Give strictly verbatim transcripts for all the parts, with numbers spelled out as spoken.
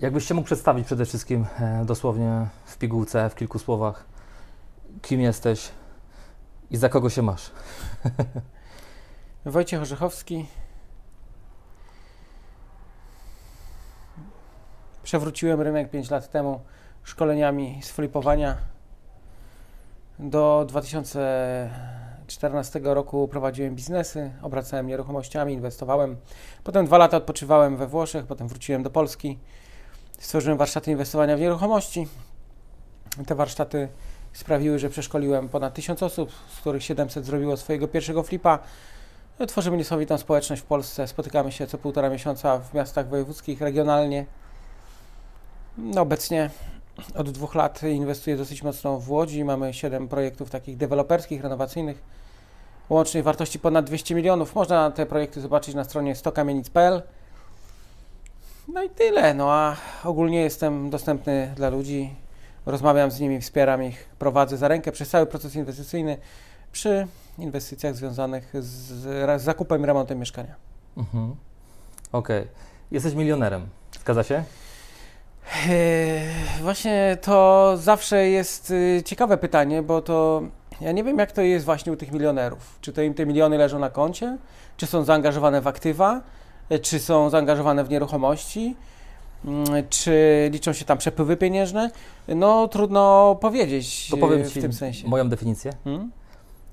Jakbyś się mógł przedstawić przede wszystkim dosłownie w pigułce, w kilku słowach, kim jesteś i za kogo się masz? Wojciech Orzechowski. Przewróciłem rynek pięć lat temu szkoleniami z flipowania. Do dwa tysiące czternastego roku prowadziłem biznesy, obracałem nieruchomościami, inwestowałem. Potem dwa lata odpoczywałem we Włoszech, potem wróciłem do Polski. Stworzyłem warsztaty inwestowania w nieruchomości. Te warsztaty sprawiły, że przeszkoliłem ponad tysiąc osób, z których siedemset zrobiło swojego pierwszego flipa. Tworzymy niesamowitą społeczność w Polsce. Spotykamy się co półtora miesiąca w miastach wojewódzkich, regionalnie. No, obecnie od dwóch lat inwestuję dosyć mocno w Łodzi. Mamy siedem projektów takich deweloperskich, renowacyjnych, łącznej wartości ponad dwieście milionów. Można te projekty zobaczyć na stronie stokamienic kropka p l. No i tyle. No a ogólnie jestem dostępny dla ludzi. Rozmawiam z nimi, wspieram ich, prowadzę za rękę przez cały proces inwestycyjny przy inwestycjach związanych z, z zakupem i remontem mieszkania. Mhm. Okej. Okay. Jesteś milionerem. Zgadza się? Yy, właśnie to zawsze jest yy, ciekawe pytanie, bo to ja nie wiem, jak to jest właśnie u tych milionerów. Czy to im te miliony leżą na koncie, czy są zaangażowane w aktywa, yy, czy są zaangażowane w nieruchomości, yy, czy liczą się tam przepływy pieniężne. No trudno powiedzieć yy, powiem ci w tym sensie. Moją definicję. Hmm?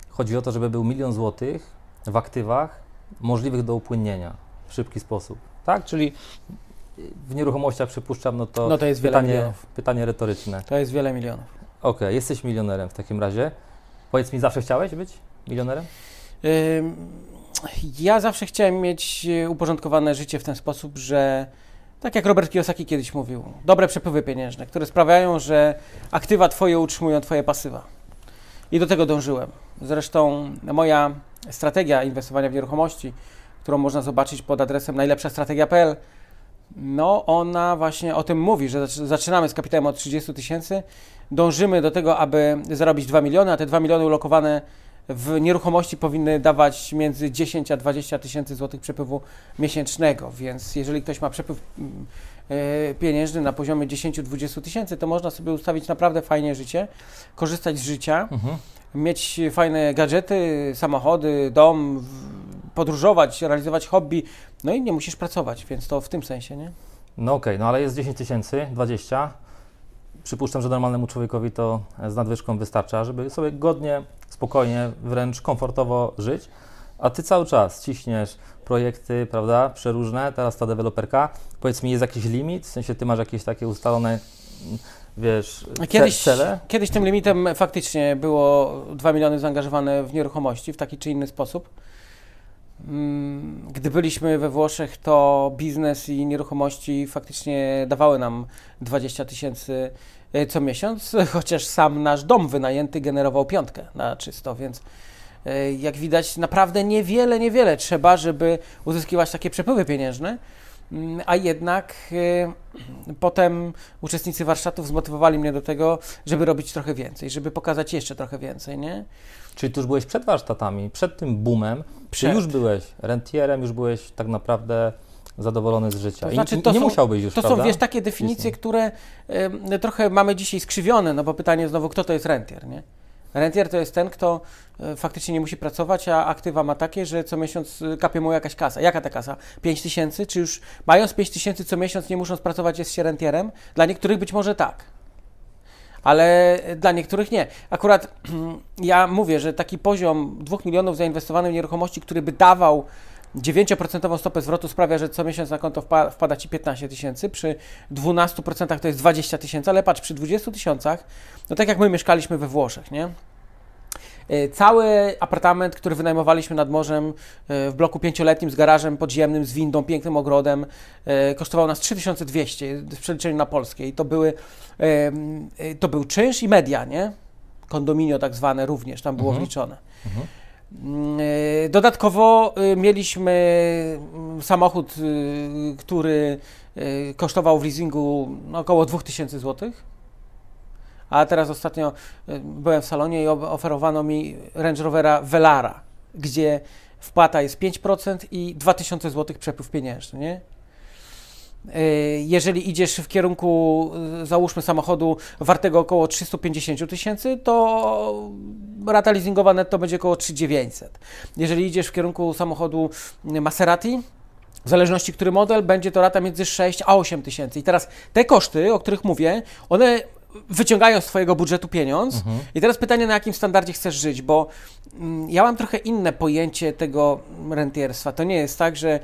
Chodzi o to, żeby był milion złotych w aktywach możliwych do upłynnienia w szybki sposób. Tak? Czyli w nieruchomościach, przypuszczam, no to, no to jest pytanie, pytanie retoryczne. To jest wiele milionów. Okej, okay, jesteś milionerem w takim razie. Powiedz mi, zawsze chciałeś być milionerem? Ym, ja zawsze chciałem mieć uporządkowane życie w ten sposób, że tak jak Robert Kiyosaki kiedyś mówił, dobre przepływy pieniężne, które sprawiają, że aktywa twoje utrzymują twoje pasywa. I do tego dążyłem. Zresztą moja strategia inwestowania w nieruchomości, którą można zobaczyć pod adresem najlepsza strategia kropka p l, no ona właśnie o tym mówi, że zaczynamy z kapitałem od trzydziestu tysięcy, dążymy do tego, aby zarobić dwa miliony, a te dwa miliony ulokowane w nieruchomości powinny dawać między dziesięć a dwadzieścia tysięcy złotych przepływu miesięcznego, więc jeżeli ktoś ma przepływ pieniężny na poziomie dziesięciu do dwudziestu tysięcy, to można sobie ustawić naprawdę fajne życie, korzystać z życia, mhm. mieć fajne gadżety, samochody, dom, podróżować, realizować hobby, no i nie musisz pracować, więc to w tym sensie, nie? No okej, okay, no ale jest dziesięć tysięcy, dwadzieścia. Przypuszczam, że normalnemu człowiekowi to z nadwyżką wystarcza, żeby sobie godnie, spokojnie, wręcz komfortowo żyć, a ty cały czas ciśniesz projekty, prawda, przeróżne, teraz ta deweloperka. Powiedz mi, jest jakiś limit? W sensie ty masz jakieś takie ustalone, wiesz, kiedyś, cele? Kiedyś tym limitem faktycznie było dwa miliony zaangażowane w nieruchomości w taki czy inny sposób. Gdy byliśmy we Włoszech, to biznes i nieruchomości faktycznie dawały nam dwadzieścia tysięcy co miesiąc, chociaż sam nasz dom wynajęty generował piątkę na czysto, więc jak widać naprawdę niewiele, niewiele trzeba, żeby uzyskiwać takie przepływy pieniężne, a jednak potem uczestnicy warsztatów zmotywowali mnie do tego, żeby robić trochę więcej, żeby pokazać jeszcze trochę więcej, nie? Czyli tu już byłeś przed warsztatami, przed tym boomem, czy już byłeś rentierem, już byłeś tak naprawdę zadowolony z życia. To znaczy, I nie, nie musiałbyś już, To prawda? są, wiesz, takie definicje, które y, trochę mamy dzisiaj skrzywione, no bo pytanie znowu, kto to jest rentier, nie? Rentier to jest ten, kto y, faktycznie nie musi pracować, a aktywa ma takie, że co miesiąc kapie mu jakaś kasa. Jaka ta kasa? pięć tysięcy? Czy już mając pięć tysięcy co miesiąc, nie musząc pracować, jest się rentierem? Dla niektórych być może tak. Ale dla niektórych nie. Akurat ja mówię, że taki poziom dwóch milionów zainwestowanych w nieruchomości, który by dawał dziewięć procent stopę zwrotu, sprawia, że co miesiąc na konto wpada Ci piętnaście tysięcy, przy dwunastu procentach to jest dwadzieścia tysięcy, ale patrz, przy dwudziestu tysiącach, no tak jak my mieszkaliśmy we Włoszech, nie? Cały apartament, który wynajmowaliśmy nad morzem w bloku pięcioletnim z garażem podziemnym, z windą, pięknym ogrodem, kosztował nas trzy tysiące dwieście w przeliczeniu na polskie i to były, to był czynsz i media, nie? Kondominio tak zwane również tam było mhm. wliczone. Mhm. Dodatkowo mieliśmy samochód, który kosztował w leasingu około dwa tysiące złotych, A teraz ostatnio byłem w salonie i oferowano mi Range Rovera Velara, gdzie wpłata jest pięć procent i dwa tysiące złotych przepływ pieniężny, nie? Jeżeli idziesz w kierunku, załóżmy, samochodu wartego około trzysta pięćdziesiąt tysięcy, to rata leasingowa netto będzie około trzy tysiące dziewięćset. Jeżeli idziesz w kierunku samochodu Maserati, w zależności który model, będzie to rata między sześć a osiem tysięcy. I teraz te koszty, o których mówię, one wyciągają z twojego budżetu pieniądz. Mhm. I teraz pytanie, na jakim standardzie chcesz żyć, bo ja mam trochę inne pojęcie tego rentierstwa. To nie jest tak, że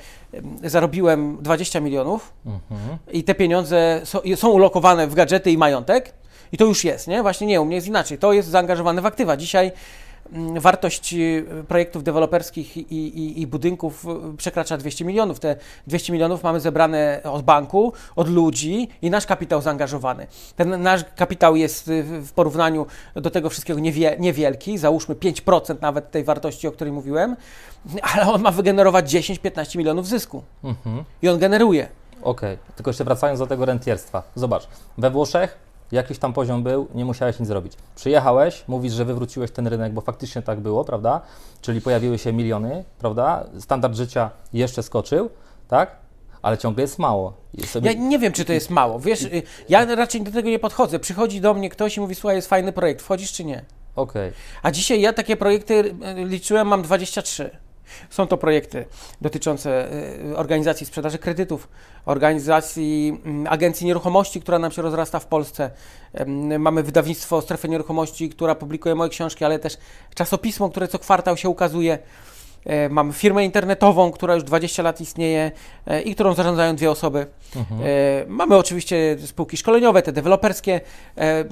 zarobiłem dwadzieścia milionów mhm. i te pieniądze są ulokowane w gadżety i majątek i to już jest, nie? Właśnie nie, u mnie jest inaczej. To jest zaangażowane w aktywa. Dzisiaj wartość projektów deweloperskich i, i, i budynków przekracza dwieście milionów. Te dwieście milionów mamy zebrane od banku, od ludzi i nasz kapitał zaangażowany. Ten nasz kapitał jest w porównaniu do tego wszystkiego niewie, niewielki, załóżmy pięć procent nawet tej wartości, o której mówiłem, ale on ma wygenerować dziesięć do piętnastu milionów zysku mhm. i on generuje. Okej, okay. Tylko jeszcze wracając do tego rentierstwa. Zobacz, we Włoszech jakiś tam poziom był, nie musiałeś nic zrobić. Przyjechałeś, mówisz, że wywróciłeś ten rynek, bo faktycznie tak było, prawda? Czyli pojawiły się miliony, prawda? Standard życia jeszcze skoczył, tak? Ale ciągle jest mało. Jest sobie... Ja nie wiem, czy to jest mało. Wiesz, ja raczej do tego nie podchodzę. Przychodzi do mnie ktoś i mówi, słuchaj, jest fajny projekt, wchodzisz czy nie? Okej. Okay. A dzisiaj ja takie projekty liczyłem, mam dwadzieścia trzy. Są to projekty dotyczące organizacji sprzedaży kredytów, organizacji agencji nieruchomości, która nam się rozrasta w Polsce. Mamy wydawnictwo Strefy Nieruchomości, która publikuje moje książki, ale też czasopismo, które co kwartał się ukazuje. Mam firmę internetową, która już dwadzieścia lat istnieje i którą zarządzają dwie osoby. Mhm. Mamy oczywiście spółki szkoleniowe, te deweloperskie,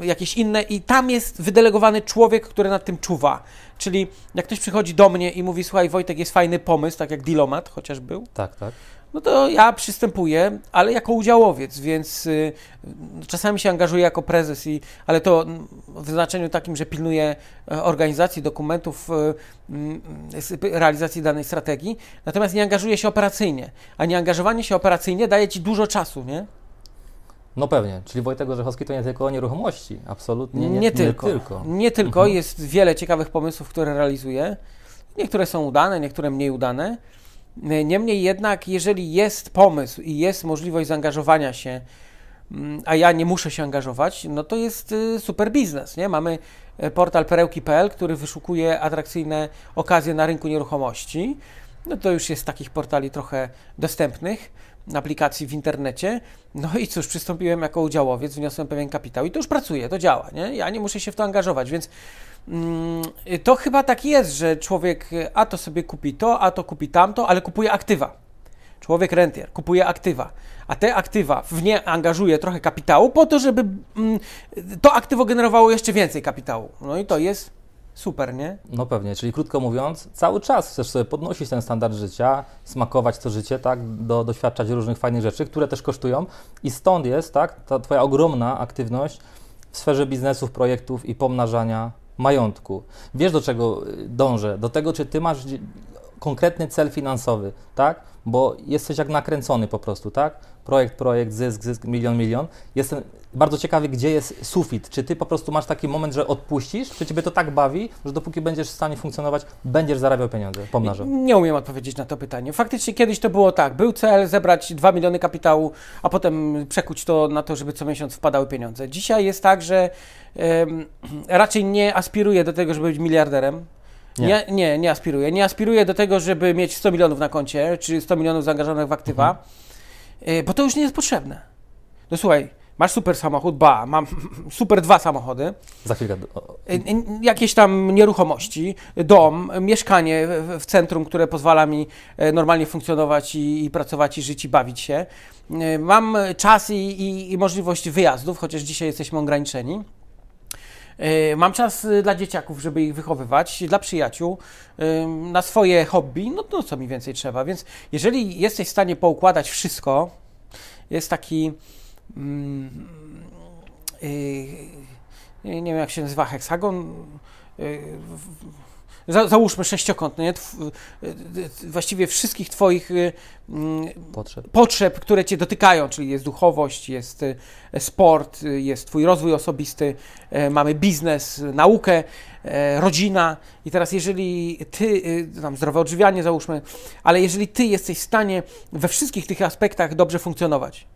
jakieś inne i tam jest wydelegowany człowiek, który nad tym czuwa. Czyli jak ktoś przychodzi do mnie i mówi, słuchaj Wojtek, jest fajny pomysł, tak jak Dilomat chociaż był. Tak, tak. No to ja przystępuję, ale jako udziałowiec, więc y, czasami się angażuję jako prezes, i, ale to w znaczeniu takim, że pilnuję organizacji, dokumentów, y, y, realizacji danej strategii, natomiast nie angażuję się operacyjnie, a nie angażowanie się operacyjnie daje ci dużo czasu, nie? No pewnie, czyli Wojtek Orzechowski to nie tylko nieruchomości, absolutnie nie, nie, nie tylko. Nie tylko, nie tylko. Mhm. Jest wiele ciekawych pomysłów, które realizuję, niektóre są udane, niektóre mniej udane. Niemniej jednak, jeżeli jest pomysł i jest możliwość zaangażowania się, a ja nie muszę się angażować, no to jest super biznes, nie? Mamy portal perełki kropka pe el, który wyszukuje atrakcyjne okazje na rynku nieruchomości. No to już jest takich portali trochę dostępnych, aplikacji w internecie. No i cóż, przystąpiłem jako udziałowiec, wniosłem pewien kapitał i to już pracuje, to działa, nie? Ja nie muszę się w to angażować, więc to chyba tak jest, że człowiek a to sobie kupi to, a to kupi tamto, ale kupuje aktywa. Człowiek rentier kupuje aktywa, a te aktywa w nie angażuje trochę kapitału po to, żeby to aktywo generowało jeszcze więcej kapitału. No i to jest super, nie? No pewnie, czyli krótko mówiąc, cały czas chcesz sobie podnosić ten standard życia, smakować to życie, tak, do, doświadczać różnych fajnych rzeczy, które też kosztują i stąd jest, tak, ta twoja ogromna aktywność w sferze biznesów, projektów i pomnażania majątku. Wiesz, do czego dążę? Do tego, czy ty masz konkretny cel finansowy, tak? Bo jesteś jak nakręcony po prostu, tak? Projekt, projekt, zysk, zysk, milion, milion. Jestem bardzo ciekawy, gdzie jest sufit. Czy ty po prostu masz taki moment, że odpuścisz? Czy ciebie to tak bawi, że dopóki będziesz w stanie funkcjonować, będziesz zarabiał pieniądze, pomnażał? Nie umiem odpowiedzieć na to pytanie. Faktycznie kiedyś to było tak. Był cel zebrać dwa miliony kapitału, a potem przekuć to na to, żeby co miesiąc wpadały pieniądze. Dzisiaj jest tak, że um, raczej nie aspiruję do tego, żeby być miliarderem. Nie. Ja, nie, nie aspiruję. Nie aspiruję do tego, żeby mieć sto milionów na koncie, czy sto milionów zaangażowanych w aktywa, mhm. bo to już nie jest potrzebne. No słuchaj, masz super samochód, ba, mam super dwa samochody. Za chwilkę. Jakieś tam nieruchomości, dom, mieszkanie w centrum, które pozwala mi normalnie funkcjonować i, i pracować, i żyć, i bawić się. Mam czas i, i, i możliwość wyjazdów, chociaż dzisiaj jesteśmy ograniczeni. Mam czas dla dzieciaków, żeby ich wychowywać, dla przyjaciół, na swoje hobby, no to co mi więcej trzeba. Więc jeżeli jesteś w stanie poukładać wszystko, jest taki, mm, yy, nie wiem jak się nazywa, heksagon, Za, załóżmy sześciokątny, nie? Właściwie wszystkich Twoich potrzeb. potrzeb, które Cię dotykają, czyli jest duchowość, jest sport, jest Twój rozwój osobisty, mamy biznes, naukę, rodzina. I teraz jeżeli Ty, tam zdrowe odżywianie załóżmy, ale jeżeli Ty jesteś w stanie we wszystkich tych aspektach dobrze funkcjonować.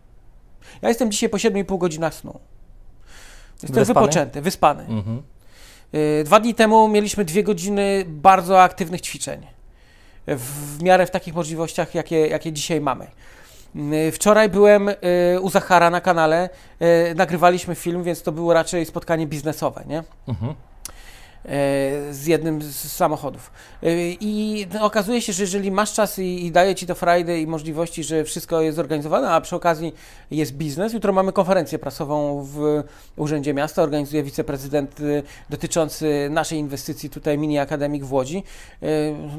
Ja jestem dzisiaj po siedmiu i pół godzinach snu. Jestem wyspany? wypoczęty, wyspany. Mhm. Dwa dni temu mieliśmy dwie godziny bardzo aktywnych ćwiczeń, w miarę w takich możliwościach, jakie, jakie dzisiaj mamy. Wczoraj byłem u Zachara na kanale, nagrywaliśmy film, więc to było raczej spotkanie biznesowe, nie? Mhm. Z jednym z samochodów. I okazuje się, że jeżeli masz czas i, i daje Ci to frajdy i możliwości, że wszystko jest zorganizowane, a przy okazji jest biznes. Jutro mamy konferencję prasową w Urzędzie Miasta, organizuje wiceprezydent dotyczący naszej inwestycji tutaj Mini Akademik w Łodzi.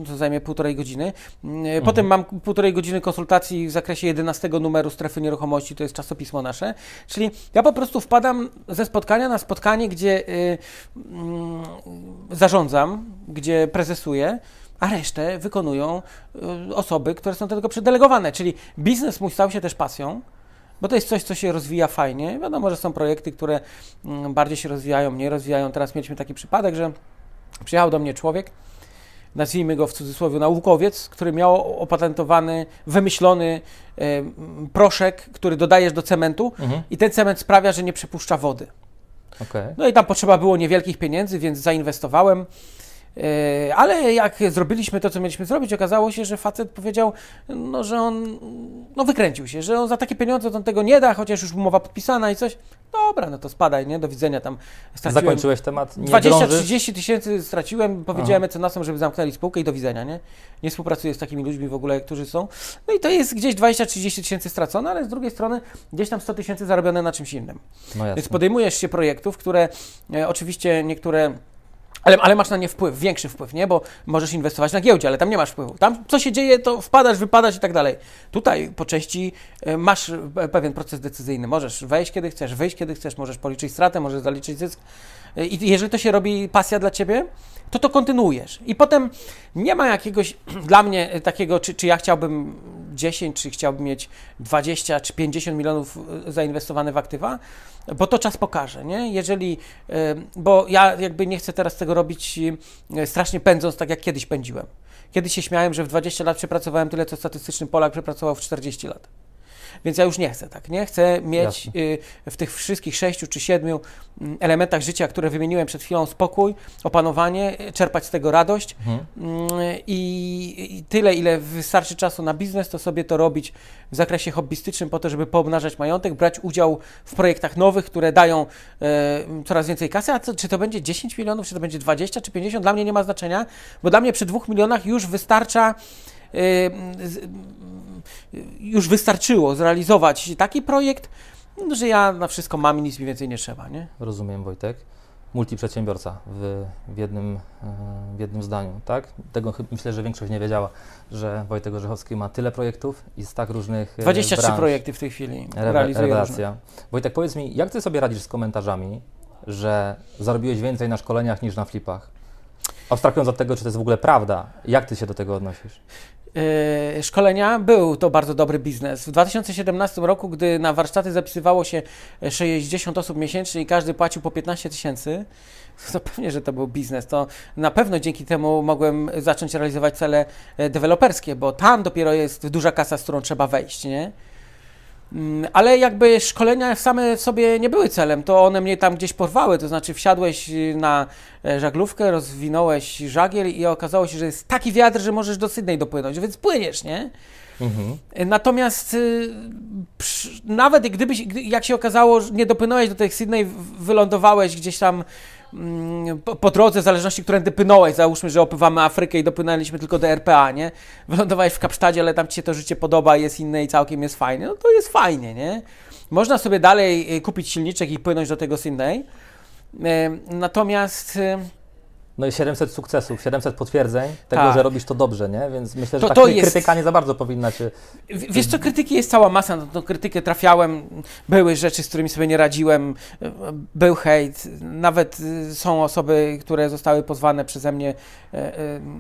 To zajmie półtorej godziny. Potem mhm. mam półtorej godziny konsultacji w zakresie jedenastego numeru Strefy Nieruchomości, to jest czasopismo nasze. Czyli ja po prostu wpadam ze spotkania na spotkanie, gdzie zarządzam, gdzie prezesuję, a resztę wykonują osoby, które są do tego przedelegowane. Czyli biznes mój stał się też pasją, bo to jest coś, co się rozwija fajnie. Wiadomo, że są projekty, które bardziej się rozwijają, mniej rozwijają. Teraz mieliśmy taki przypadek, że przyjechał do mnie człowiek, nazwijmy go w cudzysłowie naukowiec, który miał opatentowany, wymyślony e, proszek, który dodajesz do cementu mhm. i ten cement sprawia, że nie przepuszcza wody. Okay. No i tam potrzeba było niewielkich pieniędzy, więc zainwestowałem, ale jak zrobiliśmy to, co mieliśmy zrobić, okazało się, że facet powiedział, no, że on no, wykręcił się, że on za takie pieniądze on tego nie da, chociaż już umowa podpisana i coś. Dobra, no to spadaj, nie? Do widzenia tam. Straciłem Zakończyłeś temat? dwadzieścia trzydzieści tysięcy straciłem, powiedziałem mecenasom, żeby zamknęli spółkę i do widzenia, nie? Nie współpracuję z takimi ludźmi w ogóle, którzy są. No i to jest gdzieś dwadzieścia trzydzieści tysięcy stracone, ale z drugiej strony gdzieś tam sto tysięcy zarobione na czymś innym. No jasne. Więc podejmujesz się projektów, które e, oczywiście niektóre... Ale, ale masz na nie wpływ, większy wpływ, nie? Bo możesz inwestować na giełdzie, ale tam nie masz wpływu. Tam co się dzieje, to wpadasz, wypadasz i tak dalej. Tutaj po części masz pewien proces decyzyjny. Możesz wejść, kiedy chcesz, wyjść, kiedy chcesz, możesz policzyć stratę, możesz zaliczyć zysk. I jeżeli to się robi pasja dla Ciebie, to to kontynuujesz. I potem nie ma jakiegoś dla mnie takiego, czy, czy ja chciałbym dziesięć, czy chciałbym mieć dwadzieścia, czy pięćdziesiąt milionów zainwestowanych w aktywa, bo to czas pokaże, nie? Jeżeli, bo ja jakby nie chcę teraz tego robić strasznie pędząc, tak jak kiedyś pędziłem. Kiedyś się śmiałem, że w dwadzieścia lat przepracowałem tyle, co statystyczny Polak przepracował w czterdzieści lat. Więc ja już nie chcę, tak, nie? Chcę mieć y, w tych wszystkich sześciu czy siedmiu elementach życia, które wymieniłem przed chwilą, spokój, opanowanie, czerpać z tego radość mhm. y, i tyle, ile wystarczy czasu na biznes, to sobie to robić w zakresie hobbystycznym po to, żeby poobnażać majątek, brać udział w projektach nowych, które dają y, coraz więcej kasy, a co, czy to będzie dziesięć milionów, czy to będzie dwadzieścia, czy pięćdziesiąt, dla mnie nie ma znaczenia, bo dla mnie przy dwóch milionach już wystarcza y, y, już wystarczyło zrealizować taki projekt, że ja na wszystko mam i nic mi więcej nie trzeba, nie? Rozumiem, Wojtek. Multiprzedsiębiorca w, w, jednym, w jednym zdaniu, tak? Tego myślę, że większość nie wiedziała, że Wojtek Orzechowski ma tyle projektów i z tak różnych dwadzieścia trzy branż. projekty w tej chwili Re- realizuje. Rewelacja. Różne. Wojtek, powiedz mi, jak Ty sobie radzisz z komentarzami, że zarobiłeś więcej na szkoleniach niż na flipach? Abstrahując od tego, czy to jest w ogóle prawda, jak Ty się do tego odnosisz? Yy, szkolenia, był to bardzo dobry biznes. W dwa tysiące siedemnastym roku, gdy na warsztaty zapisywało się sześćdziesiąt osób miesięcznie i każdy płacił po piętnaście tysięcy, to pewnie, że to był biznes. To na pewno dzięki temu mogłem zacząć realizować cele deweloperskie, bo tam dopiero jest duża kasa, z którą trzeba wejść, nie? Ale jakby szkolenia same sobie nie były celem, to one mnie tam gdzieś porwały, to znaczy wsiadłeś na żaglówkę, rozwinąłeś żagiel i okazało się, że jest taki wiatr, że możesz do Sydney dopłynąć, więc płyniesz, nie? Mhm. Natomiast przy, nawet gdybyś, jak się okazało, nie dopłynąłeś do tej Sydney, wylądowałeś gdzieś tam po, po drodze, w zależności, którędy płynąłeś, załóżmy, że opływamy Afrykę i dopłynęliśmy tylko do R P A, nie? Wylądowałeś w Kapsztadzie, ale tam Ci się to życie podoba, jest inne i całkiem jest fajnie, no to jest fajnie, nie? Można sobie dalej kupić silniczek i płynąć do tego Sydney, natomiast No i siedemset sukcesów, siedemset potwierdzeń tego, tak. że robisz to dobrze, nie? Więc myślę, że to, ta to jest... krytyka nie za bardzo powinna cię... W, wiesz co, krytyki jest cała masa, na tą krytykę trafiałem, były rzeczy, z którymi sobie nie radziłem, był hejt, nawet są osoby, które zostały pozwane przeze mnie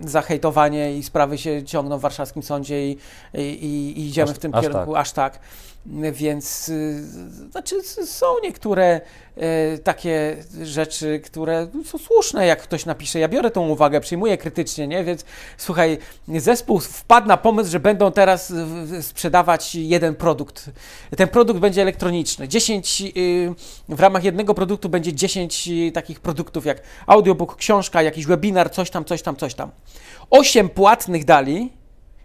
za hejtowanie i sprawy się ciągną w warszawskim sądzie i, i, i idziemy aż, w tym aż kierunku, tak. aż tak. Więc znaczy są niektóre takie rzeczy, które są słuszne, jak ktoś napisze. Ja biorę tą uwagę, przyjmuję krytycznie, nie? Więc słuchaj, zespół wpadł na pomysł, że będą teraz sprzedawać jeden produkt. Ten produkt będzie elektroniczny. dziesięć, w ramach jednego produktu będzie dziesięć takich produktów jak audiobook, książka, jakiś webinar, coś tam, coś tam, coś tam. osiem płatnych dali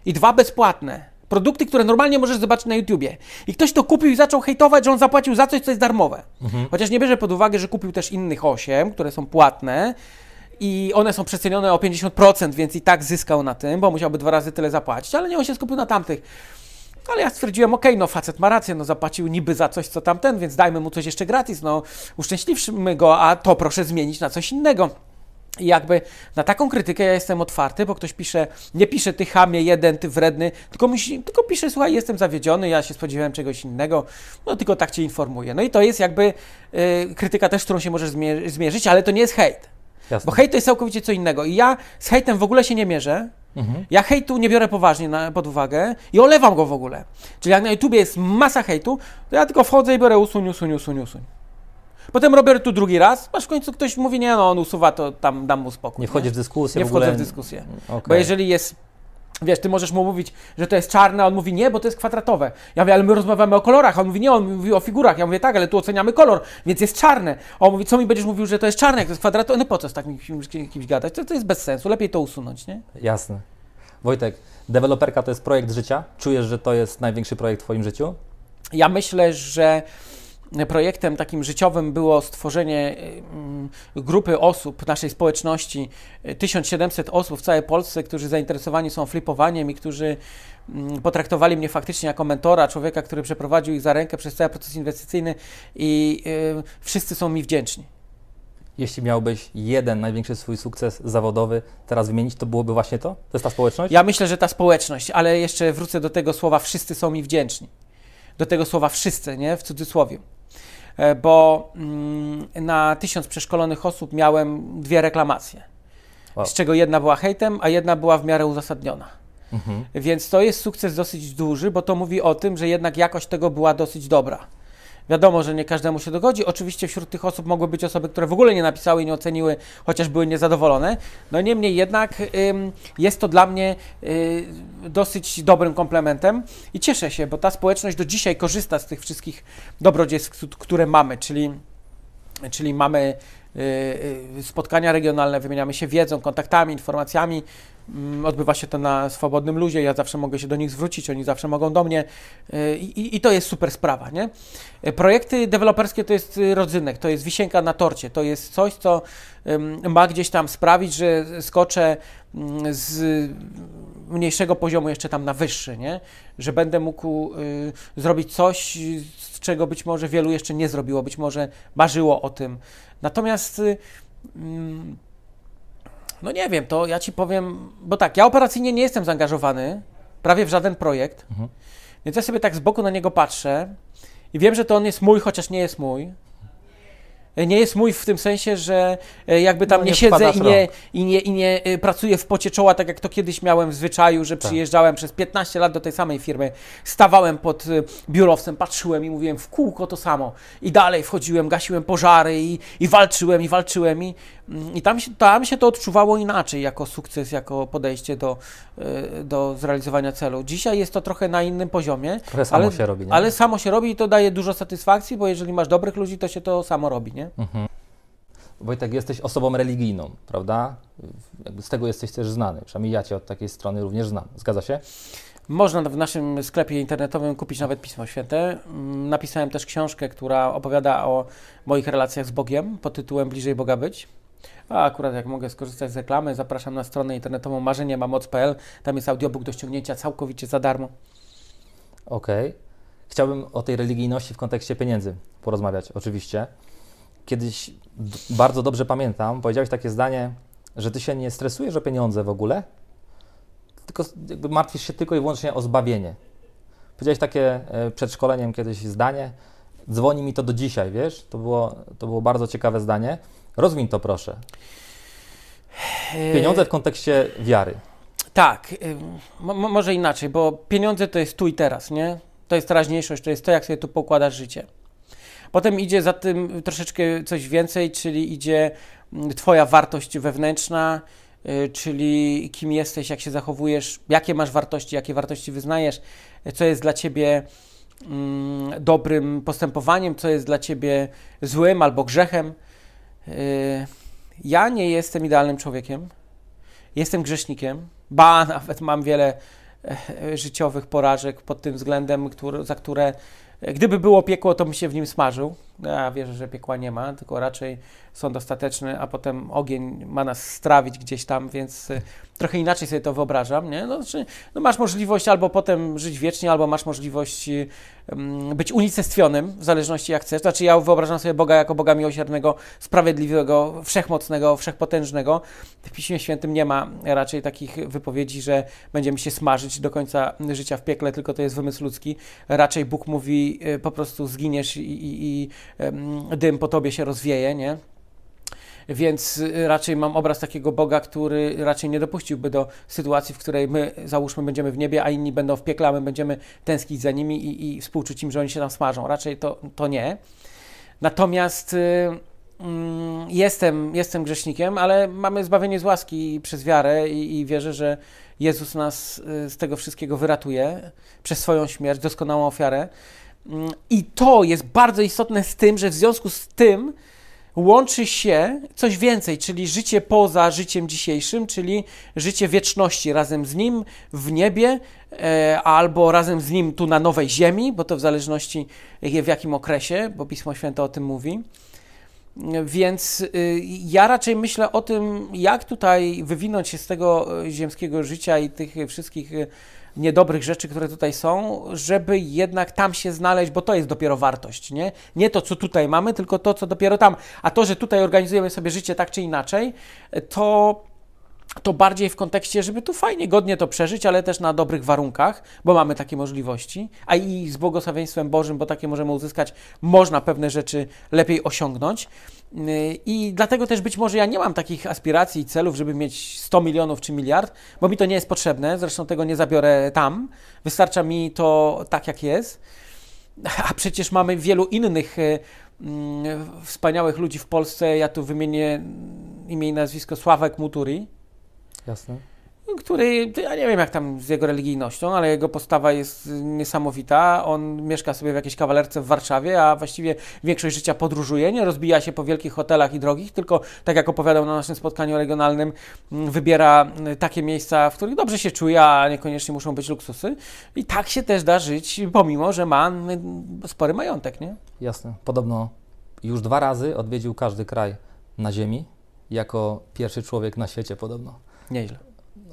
i dwa bezpłatne. Produkty, które normalnie możesz zobaczyć na YouTubie. I ktoś to kupił i zaczął hejtować, że on zapłacił za coś, co jest darmowe. Mhm. Chociaż nie bierze pod uwagę, że kupił też innych osiem, które są płatne i one są przecenione o pięćdziesiąt procent, więc i tak zyskał na tym, bo musiałby dwa razy tyle zapłacić, ale nie, on się skupił na tamtych. Ale ja stwierdziłem, okej, okay, no facet ma rację, no zapłacił niby za coś, co tamten, więc dajmy mu coś jeszcze gratis, no uszczęśliwmy go, a to proszę zmienić na coś innego. I jakby na taką krytykę ja jestem otwarty, bo ktoś pisze, nie pisze ty chamie jeden, ty wredny, tylko, musi, tylko pisze, słuchaj, jestem zawiedziony, ja się spodziewałem czegoś innego, no tylko tak cię informuję. No i to jest jakby y, krytyka też, z którą się możesz zmier- zmierzyć, ale to nie jest hejt. Jasne. Bo hejt to jest całkowicie co innego i ja z hejtem w ogóle się nie mierzę, mhm. ja hejtu nie biorę poważnie na, pod uwagę i olewam go w ogóle. Czyli jak na YouTubie jest masa hejtu, to ja tylko wchodzę i biorę usuń, usuń, usuń, usuń. Potem robię tu drugi raz, aż w końcu ktoś mówi, nie no, on usuwa, to tam dam mu spokój. Nie wchodzisz w dyskusję? Nie w ogóle... wchodzę w dyskusję, okay. Bo jeżeli jest, wiesz, ty możesz mu mówić, że to jest czarne, a on mówi nie, bo to jest kwadratowe. Ja mówię, ale my rozmawiamy o kolorach, a on mówi nie, on mówi o figurach. Ja mówię tak, ale tu oceniamy kolor, więc jest czarne. A on mówi, co mi będziesz mówił, że to jest czarne, jak to jest kwadratowe? No po co z takim kimś gadać? To, to jest bez sensu, lepiej to usunąć, nie? Jasne. Wojtek, deweloperka to jest projekt życia? Czujesz, że to jest największy projekt w twoim życiu? Ja myślę, że... projektem takim życiowym było stworzenie grupy osób, naszej społeczności, tysiąc siedemset osób w całej Polsce, którzy zainteresowani są flipowaniem i którzy potraktowali mnie faktycznie jako mentora, człowieka, który przeprowadził ich za rękę przez cały proces inwestycyjny i wszyscy są mi wdzięczni. Jeśli miałbyś jeden największy swój sukces zawodowy teraz wymienić, to byłoby właśnie to? To jest ta społeczność? Ja myślę, że ta społeczność, ale jeszcze wrócę do tego słowa, wszyscy są mi wdzięczni. Do tego słowa wszyscy, nie? W cudzysłowie. Bo na tysiąc przeszkolonych osób miałem dwie reklamacje, wow. z czego jedna była hejtem, a jedna była w miarę uzasadniona. Mhm. Więc to jest sukces dosyć duży, bo to mówi o tym, że jednak jakość tego była dosyć dobra. Wiadomo, że nie każdemu się dogodzi. Oczywiście wśród tych osób mogły być osoby, które w ogóle nie napisały i nie oceniły, chociaż były niezadowolone. No niemniej jednak ym, jest to dla mnie y, dosyć dobrym komplementem i cieszę się, bo ta społeczność do dzisiaj korzysta z tych wszystkich dobrodziejstw, które mamy, czyli, czyli mamy y, y, spotkania regionalne, wymieniamy się wiedzą, kontaktami, informacjami. Odbywa się to na swobodnym luzie, ja zawsze mogę się do nich zwrócić, oni zawsze mogą do mnie i, i to jest super sprawa, nie? Projekty deweloperskie to jest rodzynek, to jest wisienka na torcie, to jest coś, co ma gdzieś tam sprawić, że skoczę z mniejszego poziomu jeszcze tam na wyższy, nie? Że będę mógł zrobić coś, z czego być może wielu jeszcze nie zrobiło, być może marzyło o tym. Natomiast... No nie wiem, to ja Ci powiem, bo tak, ja operacyjnie nie jestem zaangażowany prawie w żaden projekt, mhm. więc ja sobie tak z boku na niego patrzę i wiem, że to on jest mój, chociaż nie jest mój. Nie jest mój w tym sensie, że jakby tam no, nie, nie siedzę i nie, i, nie, i nie pracuję w pocie czoła, tak jak to kiedyś miałem w zwyczaju, że tak. przyjeżdżałem przez piętnaście lat do tej samej firmy, stawałem pod biurowcem, patrzyłem i mówiłem w kółko to samo i dalej wchodziłem, gasiłem pożary i, i walczyłem, i walczyłem i, i tam, się, tam się to odczuwało inaczej jako sukces, jako podejście do, do zrealizowania celu. Dzisiaj jest to trochę na innym poziomie, ale samo się robi, nie? ale samo się robi i to daje dużo satysfakcji, bo jeżeli masz dobrych ludzi, to się to samo robi, nie? Mhm. Wojtek, jesteś osobą religijną, prawda? Jakby z tego jesteś też znany, przynajmniej ja Cię od takiej strony również znam. Zgadza się? Można w naszym sklepie internetowym kupić nawet Pismo Święte. Napisałem też książkę, która opowiada o moich relacjach z Bogiem pod tytułem Bliżej Boga być. A akurat jak mogę skorzystać z reklamy, zapraszam na stronę internetową marzenie ma moc kropka p l. Tam jest audiobook do ściągnięcia całkowicie za darmo. Okej. Okay. Chciałbym o tej religijności w kontekście pieniędzy porozmawiać, oczywiście. Kiedyś bardzo dobrze pamiętam, powiedziałeś takie zdanie, Że ty się nie stresujesz o pieniądze w ogóle, tylko jakby martwisz się tylko i wyłącznie o zbawienie. Powiedziałeś takie przed szkoleniem kiedyś zdanie, dzwoni mi to do dzisiaj, wiesz, to było, to było bardzo ciekawe zdanie. Rozwiń to proszę. Pieniądze w kontekście wiary. Tak, mo może inaczej, bo pieniądze to jest tu i teraz, nie? To jest teraźniejszość, to jest to, jak sobie tu pokładasz życie. Potem idzie za tym troszeczkę coś więcej, czyli idzie twoja wartość wewnętrzna, czyli kim jesteś, jak się zachowujesz, jakie masz wartości, jakie wartości wyznajesz, co jest dla ciebie dobrym postępowaniem, co jest dla ciebie złym albo grzechem. Ja nie jestem idealnym człowiekiem, jestem grzesznikiem, ba, nawet mam wiele życiowych porażek pod tym względem, który, za które gdyby było piekło, to bym się w nim smażył. Ja wierzę, że piekła nie ma, tylko raczej sąd ostateczny, a potem ogień ma nas strawić gdzieś tam, więc trochę inaczej sobie to wyobrażam, nie? No, czy, no masz możliwość albo potem żyć wiecznie, albo masz możliwość um, być unicestwionym, w zależności jak chcesz. Znaczy ja wyobrażam sobie Boga jako Boga miłosiernego, sprawiedliwego, wszechmocnego, wszechpotężnego. W Piśmie Świętym nie ma raczej takich wypowiedzi, że będziemy się smażyć do końca życia w piekle, tylko to jest wymysł ludzki. Raczej Bóg mówi, po prostu zginiesz i, i, i dym po tobie się rozwieje, nie? Więc raczej mam obraz takiego Boga, który raczej nie dopuściłby do sytuacji, w której my, załóżmy, będziemy w niebie, a inni będą w piekle, a my będziemy tęsknić za nimi i, i współczuć im, że oni się tam smażą. Raczej to, to nie. Natomiast mm, jestem, jestem grzesznikiem, ale mamy zbawienie z łaski przez wiarę i, i wierzę, że Jezus nas z tego wszystkiego wyratuje przez swoją śmierć, doskonałą ofiarę. I to jest bardzo istotne z tym, że w związku z tym łączy się coś więcej, czyli życie poza życiem dzisiejszym, czyli życie wieczności razem z Nim w niebie e, albo razem z Nim tu na nowej ziemi, bo to w zależności w jakim okresie, bo Pismo Święte o tym mówi. Więc y, ja raczej myślę o tym, jak tutaj wywinąć się z tego ziemskiego życia i tych wszystkich niedobrych rzeczy, które tutaj są, żeby jednak tam się znaleźć, bo to jest dopiero wartość, nie? Nie to, co tutaj mamy, tylko to, co dopiero tam. A to, że tutaj organizujemy sobie życie tak czy inaczej, to, to bardziej w kontekście, żeby tu fajnie, godnie to przeżyć, ale też na dobrych warunkach, bo mamy takie możliwości, a i z błogosławieństwem Bożym, bo takie możemy uzyskać, można pewne rzeczy lepiej osiągnąć. I dlatego też być może ja nie mam takich aspiracji i celów, żeby mieć sto milionów czy miliard, bo mi to nie jest potrzebne, zresztą tego nie zabiorę tam, wystarcza mi to tak jak jest, a przecież mamy wielu innych mm, wspaniałych ludzi w Polsce, ja tu wymienię imię i nazwisko Sławek Muturi. Jasne. Który, ja nie wiem jak tam z jego religijnością, ale jego postawa jest niesamowita. On mieszka sobie w jakiejś kawalerce w Warszawie, a właściwie większość życia podróżuje, nie rozbija się po wielkich hotelach i drogich, tylko tak jak opowiadał na naszym spotkaniu regionalnym, wybiera takie miejsca, w których dobrze się czuje, a niekoniecznie muszą być luksusy. I tak się też da żyć, pomimo że ma spory majątek, nie? Jasne. Podobno już dwa razy odwiedził każdy kraj na ziemi, jako pierwszy człowiek na świecie podobno. Nieźle.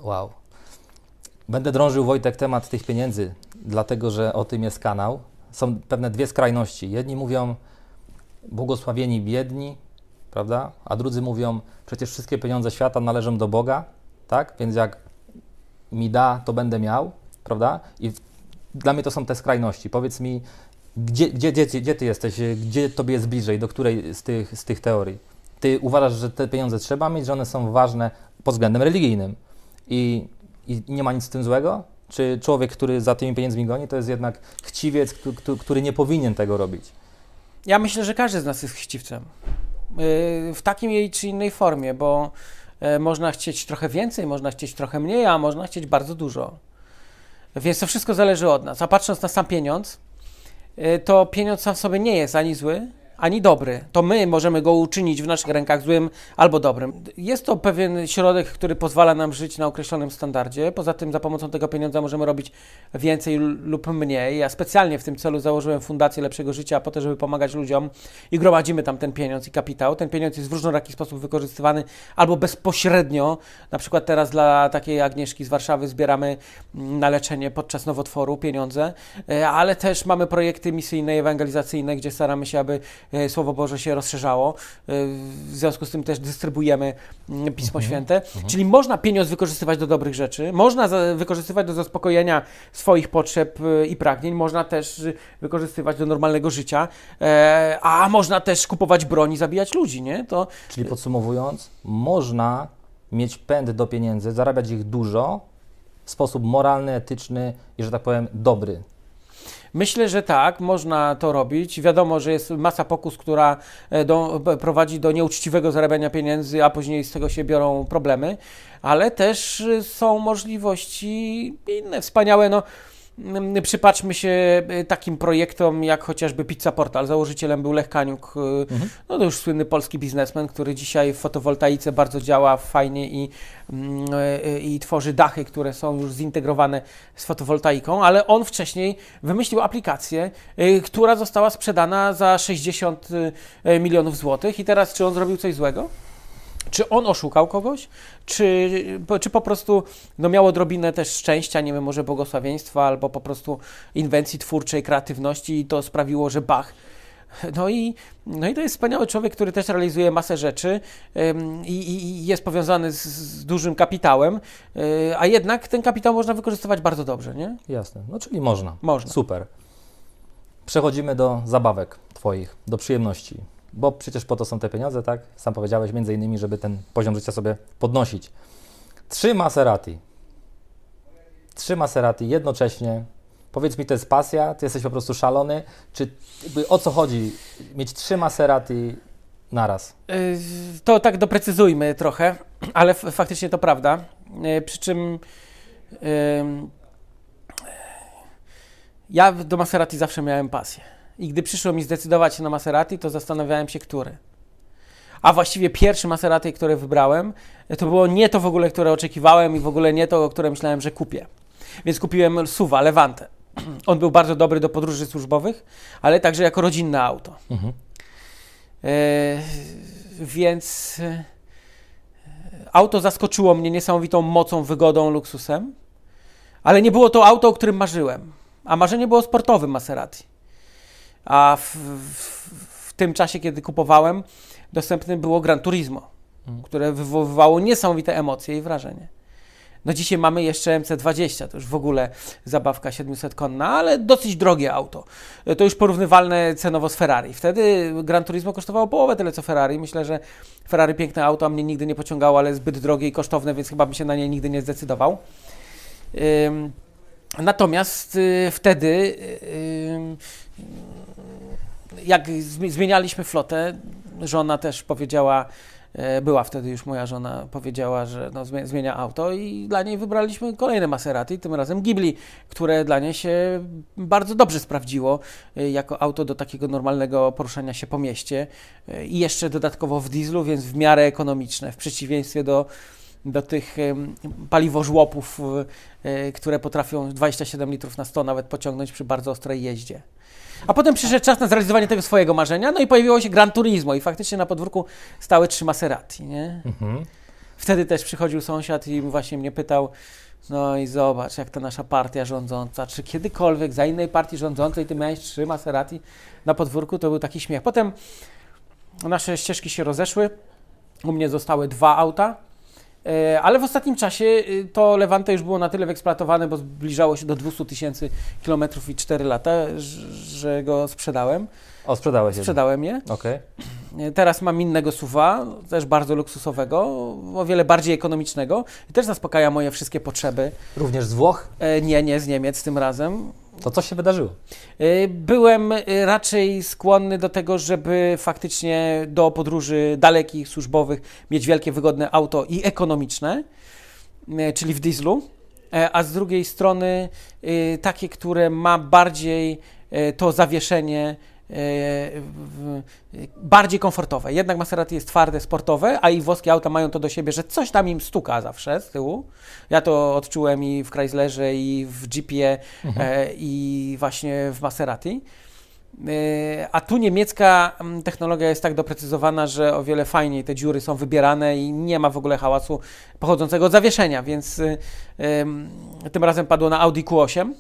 Wow. Będę drążył, Wojtek, temat tych pieniędzy, dlatego że o tym jest kanał. Są pewne dwie skrajności. Jedni mówią błogosławieni biedni, prawda? A drudzy mówią, przecież wszystkie pieniądze świata należą do Boga, tak? Więc jak mi da, to będę miał, prawda? I dla mnie to są te skrajności. Powiedz mi, gdzie, gdzie, gdzie, gdzie ty jesteś, gdzie tobie jest bliżej, do której z tych, z tych teorii? Ty uważasz, że te pieniądze trzeba mieć, że one są ważne pod względem religijnym? I, I nie ma nic z tym złego? Czy człowiek, który za tymi pieniędzmi goni, to jest jednak chciwiec, który nie powinien tego robić? Ja myślę, że każdy z nas jest chciwcem. Yy, w takiej czy innej formie, bo yy, można chcieć trochę więcej, można chcieć trochę mniej, a można chcieć bardzo dużo. Więc to wszystko zależy od nas. A patrząc na sam pieniądz, yy, to pieniądz sam w sobie nie jest ani zły, ani dobry. To my możemy go uczynić w naszych rękach złym albo dobrym. Jest to pewien środek, który pozwala nam żyć na określonym standardzie. Poza tym za pomocą tego pieniądza możemy robić więcej lub mniej. Ja specjalnie w tym celu założyłem Fundację Lepszego Życia po to, żeby pomagać ludziom i gromadzimy tam ten pieniądz i kapitał. Ten pieniądz jest w różnoraki sposób wykorzystywany albo bezpośrednio. Na przykład teraz dla takiej Agnieszki z Warszawy zbieramy na leczenie podczas nowotworu pieniądze, ale też mamy projekty misyjne i ewangelizacyjne, gdzie staramy się, aby Słowo Boże się rozszerzało. W związku z tym też dystrybuujemy Pismo mhm. Święte. Mhm. Czyli można pieniądz wykorzystywać do dobrych rzeczy, można za- wykorzystywać do zaspokojenia swoich potrzeb i pragnień, można też wykorzystywać do normalnego życia, e- a można też kupować broń i zabijać ludzi, nie? To... Czyli podsumowując, można mieć pęd do pieniędzy, zarabiać ich dużo, w sposób moralny, etyczny i, że tak powiem, dobry. Myślę, że tak, można to robić. Wiadomo, że jest masa pokus, która do, prowadzi do nieuczciwego zarabiania pieniędzy, a później z tego się biorą problemy, ale też są możliwości inne, wspaniałe. No, przypatrzmy się takim projektom jak chociażby Pizza Portal. Założycielem był Lech Kaniuk, mhm. no to już słynny polski biznesmen, który dzisiaj w fotowoltaice bardzo działa fajnie i, i, i tworzy dachy, które są już zintegrowane z fotowoltaiką, ale on wcześniej wymyślił aplikację, która została sprzedana za sześćdziesiąt milionów złotych i teraz czy on zrobił coś złego? Czy on oszukał kogoś? Czy, czy po prostu no miał odrobinę też szczęścia, nie wiem, może błogosławieństwa albo po prostu inwencji twórczej, kreatywności i to sprawiło, że bach. No i, no i to jest wspaniały człowiek, który też realizuje masę rzeczy ym, i, i jest powiązany z, z dużym kapitałem, yy, a jednak ten kapitał można wykorzystywać bardzo dobrze, nie? Jasne, no czyli można. Można. Super. Przechodzimy do zabawek twoich, do przyjemności. Bo przecież po to są te pieniądze, tak? Sam powiedziałeś między innymi, żeby ten poziom życia sobie podnosić. Trzy Maserati. Trzy Maserati jednocześnie. Powiedz mi, to jest pasja? Ty jesteś po prostu szalony? Czy o co chodzi? Mieć trzy Maserati naraz? To tak doprecyzujmy trochę, ale f- faktycznie to prawda. Przy czym... Yy, ja do Maserati zawsze miałem pasję. I gdy przyszło mi zdecydować się na Maserati, to zastanawiałem się, który. A właściwie pierwszy Maserati, który wybrałem, to było nie to w ogóle, które oczekiwałem i w ogóle nie to, o które myślałem, że kupię. Więc kupiłem suwa, Levante. On był bardzo dobry do podróży służbowych, ale także jako rodzinne auto. Mhm. Yy, więc auto zaskoczyło mnie niesamowitą mocą, wygodą, luksusem, ale nie było to auto, o którym marzyłem. A marzenie było sportowym Maserati. A w, w, w tym czasie, kiedy kupowałem, dostępne było Gran Turismo, mm. które wywoływało niesamowite emocje i wrażenie. No dzisiaj mamy jeszcze M C dwadzieścia, to już w ogóle zabawka siedmiusetkonna, ale dosyć drogie auto. To już porównywalne cenowo z Ferrari. Wtedy Gran Turismo kosztowało połowę tyle co Ferrari. Myślę, że Ferrari piękne auto, a mnie nigdy nie pociągało, ale zbyt drogie i kosztowne, więc chyba bym się na nie nigdy nie zdecydował. Ym, natomiast y, wtedy... Y, y, Jak zmienialiśmy flotę, żona też powiedziała, była wtedy już moja żona, powiedziała, że no zmienia auto i dla niej wybraliśmy kolejne Maserati, tym razem Ghibli, które dla niej się bardzo dobrze sprawdziło jako auto do takiego normalnego poruszania się po mieście i jeszcze dodatkowo w dieslu, więc w miarę ekonomiczne, w przeciwieństwie do... do tych paliwożłopów, które potrafią dwadzieścia siedem litrów na sto nawet pociągnąć przy bardzo ostrej jeździe. A potem przyszedł czas na zrealizowanie tego swojego marzenia, no i pojawiło się Gran Turismo i faktycznie na podwórku stały trzy Maserati, nie? Mhm. Wtedy też przychodził sąsiad i właśnie mnie pytał, no i zobacz, jak ta nasza partia rządząca, czy kiedykolwiek za innej partii rządzącej ty miałeś trzy Maserati na podwórku, to był taki śmiech. Potem nasze ścieżki się rozeszły, u mnie zostały dwa auta, ale w ostatnim czasie to Levante już było na tyle wyeksploatowane, bo zbliżało się do dwieście tysięcy kilometrów i cztery lata, że go sprzedałem. O, sprzedałeś je? Sprzedałem je. Okay. Teraz mam innego suwa, też bardzo luksusowego, o wiele bardziej ekonomicznego i też zaspokaja moje wszystkie potrzeby. Również z Włoch? Nie, nie, z Niemiec tym razem. To co się wydarzyło? Byłem raczej skłonny do tego, żeby faktycznie do podróży dalekich, służbowych mieć wielkie, wygodne auto i ekonomiczne, czyli w dieslu, a z drugiej strony takie, które ma bardziej to zawieszenie bardziej komfortowe. Jednak Maserati jest twarde, sportowe, a i włoskie auta mają to do siebie, że coś tam im stuka zawsze z tyłu. Ja to odczułem i w Chryslerze, i w Jeepie, mhm. i właśnie w Maserati. A tu niemiecka technologia jest tak doprecyzowana, że o wiele fajniej te dziury są wybierane i nie ma w ogóle hałasu pochodzącego od zawieszenia, więc tym razem padło na Audi Q osiem.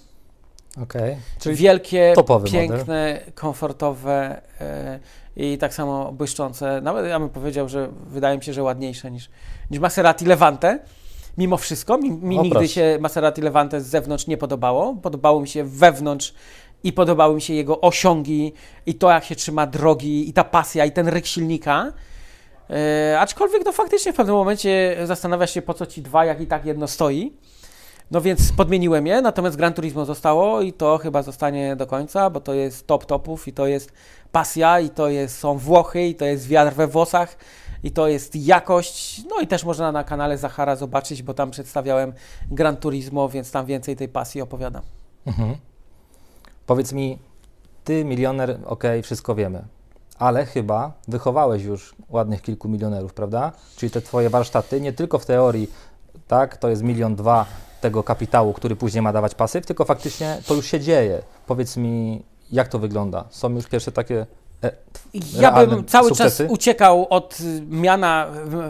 Okay. Czyli wielkie, topowy piękne, model. komfortowe yy, i tak samo błyszczące. Nawet ja bym powiedział, że wydaje mi się, że ładniejsze niż, niż Maserati Levante. Mimo wszystko, mi, mi nigdy proszę. się Maserati Levante z zewnątrz nie podobało. Podobało mi się wewnątrz i podobały mi się jego osiągi i to, jak się trzyma drogi i ta pasja i ten ryk silnika. Yy, aczkolwiek no faktycznie w pewnym momencie zastanawia się, po co ci dwa, jak i tak jedno stoi. No więc podmieniłem je, natomiast Gran Turismo zostało i to chyba zostanie do końca, bo to jest top topów i to jest pasja i to jest, są Włochy i to jest wiatr we włosach i to jest jakość. No i też można na kanale Zachara zobaczyć, bo tam przedstawiałem Gran Turismo, więc tam więcej tej pasji opowiadam. Mhm. Powiedz mi, ty milioner, okej, wszystko wiemy, ale chyba wychowałeś już ładnych kilku milionerów, prawda? Czyli te twoje warsztaty nie tylko w teorii, tak, to jest milion dwa tego kapitału, który później ma dawać pasyw, tylko faktycznie to już się dzieje. Powiedz mi, jak to wygląda? Są już pierwsze takie e, Ja bym cały sukcesy? czas uciekał od miana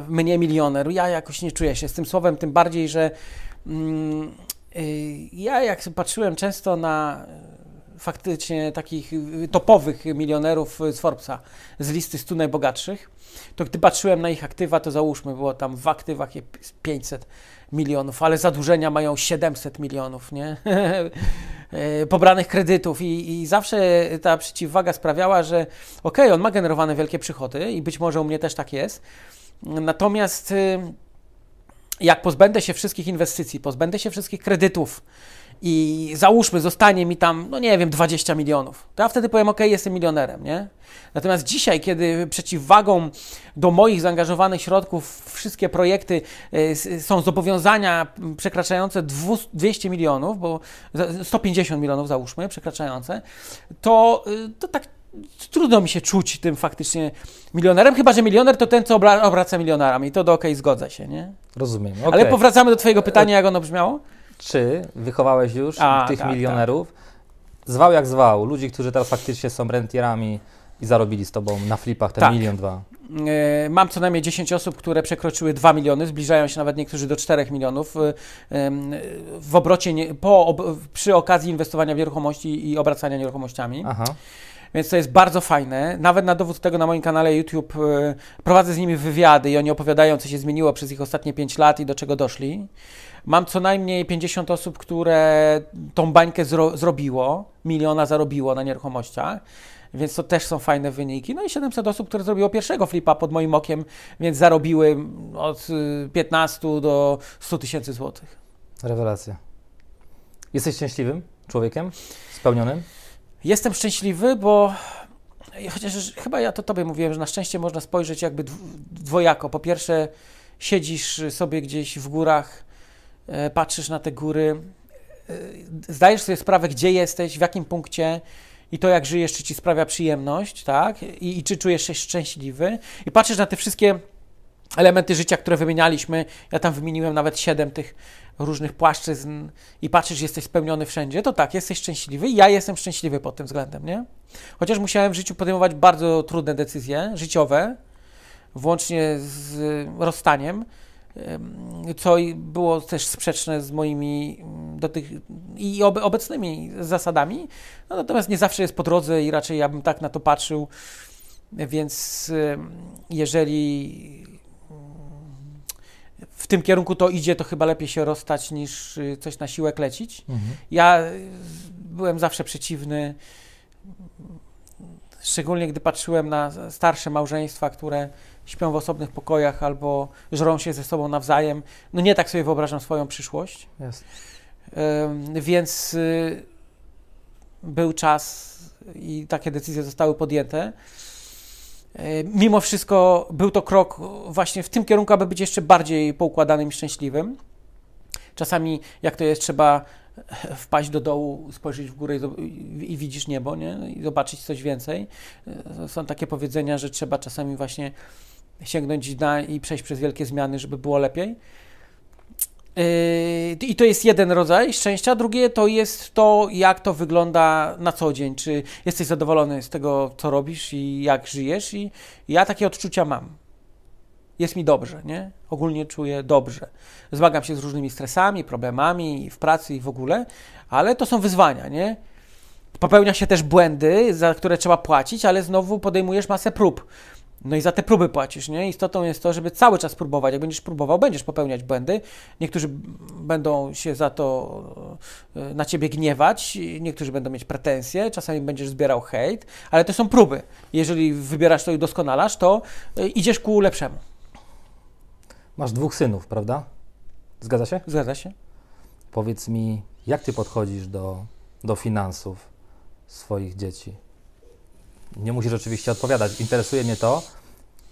mnie milioner. Ja jakoś nie czuję się z tym słowem, tym bardziej, że mm, y, ja jak patrzyłem często na faktycznie takich topowych milionerów z Forbesa, z listy stu najbogatszych, to gdy patrzyłem na ich aktywa, to załóżmy, było tam w aktywach pięćset milionów, ale zadłużenia mają siedemset milionów, nie? Pobranych kredytów i, i zawsze ta przeciwwaga sprawiała, że okej, okay, on ma generowane wielkie przychody i być może u mnie też tak jest, natomiast jak pozbędę się wszystkich inwestycji, pozbędę się wszystkich kredytów, i załóżmy, zostanie mi tam, no nie wiem, dwadzieścia milionów. To ja wtedy powiem, okej, okay, jestem milionerem, nie? Natomiast dzisiaj, kiedy przeciwwagą do moich zaangażowanych środków wszystkie projekty y, są zobowiązania przekraczające dwieście milionów, bo sto pięćdziesiąt milionów załóżmy, przekraczające, to, y, to tak trudno mi się czuć tym faktycznie milionerem, chyba że milioner to ten, co obraca milionerami. To do okej, okay, zgodzę się, nie? Rozumiem. Okay. Ale powracamy do twojego pytania, jak ono brzmiało? Czy wychowałeś już A, tych tak, milionerów, tak. zwał jak zwał, ludzi, którzy teraz faktycznie są rentierami i zarobili z tobą na flipach ten tak. milion dwa? Mam co najmniej dziesięć osób, które przekroczyły dwa miliony, zbliżają się nawet niektórzy do czterech milionów w obrocie, po, przy okazji inwestowania w nieruchomości i obracania nieruchomościami. Aha. Więc to jest bardzo fajne. Nawet na dowód tego na moim kanale YouTube prowadzę z nimi wywiady i oni opowiadają, co się zmieniło przez ich ostatnie pięć lat i do czego doszli. Mam co najmniej pięćdziesiąt osób, które tą bańkę zro zrobiło, miliona zarobiło na nieruchomościach, więc to też są fajne wyniki. No i siedemset osób, które zrobiło pierwszego flipa pod moim okiem, więc zarobiły od piętnastu do stu tysięcy złotych. Rewelacja. Jesteś szczęśliwym człowiekiem? Spełnionym? Jestem szczęśliwy, bo chociaż chyba ja to tobie mówiłem, że na szczęście można spojrzeć jakby dwojako. Po pierwsze, siedzisz sobie gdzieś w górach, patrzysz na te góry, zdajesz sobie sprawę, gdzie jesteś, w jakim punkcie i to, jak żyjesz, czy ci sprawia przyjemność, tak? I, i czy czujesz się szczęśliwy. I patrzysz na te wszystkie elementy życia, które wymienialiśmy. Ja tam wymieniłem nawet siedem tych różnych płaszczyzn i patrzysz, jesteś spełniony wszędzie, to tak, jesteś szczęśliwy i ja jestem szczęśliwy pod tym względem, nie? Chociaż musiałem w życiu podejmować bardzo trudne decyzje życiowe, włącznie z rozstaniem, co było też sprzeczne z moimi dotych... i obecnymi zasadami, no, natomiast nie zawsze jest po drodze i raczej ja bym tak na to patrzył, więc jeżeli w tym kierunku to idzie, to chyba lepiej się rozstać, niż coś na siłę klecić. Mhm. Ja byłem zawsze przeciwny, szczególnie gdy patrzyłem na starsze małżeństwa, które śpią w osobnych pokojach albo żrą się ze sobą nawzajem. No nie tak sobie wyobrażam swoją przyszłość. Yes. Ym, więc y, był czas i takie decyzje zostały podjęte. Mimo wszystko był to krok właśnie w tym kierunku, aby być jeszcze bardziej poukładanym i szczęśliwym. Czasami, jak to jest, trzeba wpaść do dołu, spojrzeć w górę i widzisz niebo, nie? I zobaczyć coś więcej. Są takie powiedzenia, że trzeba czasami właśnie sięgnąć dna i przejść przez wielkie zmiany, żeby było lepiej. I to jest jeden rodzaj szczęścia, drugie to jest to, jak to wygląda na co dzień, czy jesteś zadowolony z tego, co robisz i jak żyjesz i ja takie odczucia mam. jest mi dobrze, nie? Ogólnie czuję dobrze. Zmagam się z różnymi stresami, problemami w pracy i w ogóle, ale to są wyzwania, nie? Popełnia się też błędy, za które trzeba płacić, ale znowu podejmujesz masę prób. No i za te próby płacisz, nie? Istotą jest to, żeby cały czas próbować. Jak będziesz próbował, będziesz popełniać błędy. Niektórzy będą się za to na ciebie gniewać, niektórzy będą mieć pretensje, czasami będziesz zbierał hejt, ale to są próby. Jeżeli wybierasz to i doskonalasz, to idziesz ku lepszemu. Masz dwóch synów, prawda? Zgadza się? Zgadza się. Powiedz mi, jak ty podchodzisz do, do finansów swoich dzieci? Nie musisz oczywiście odpowiadać. Interesuje mnie to,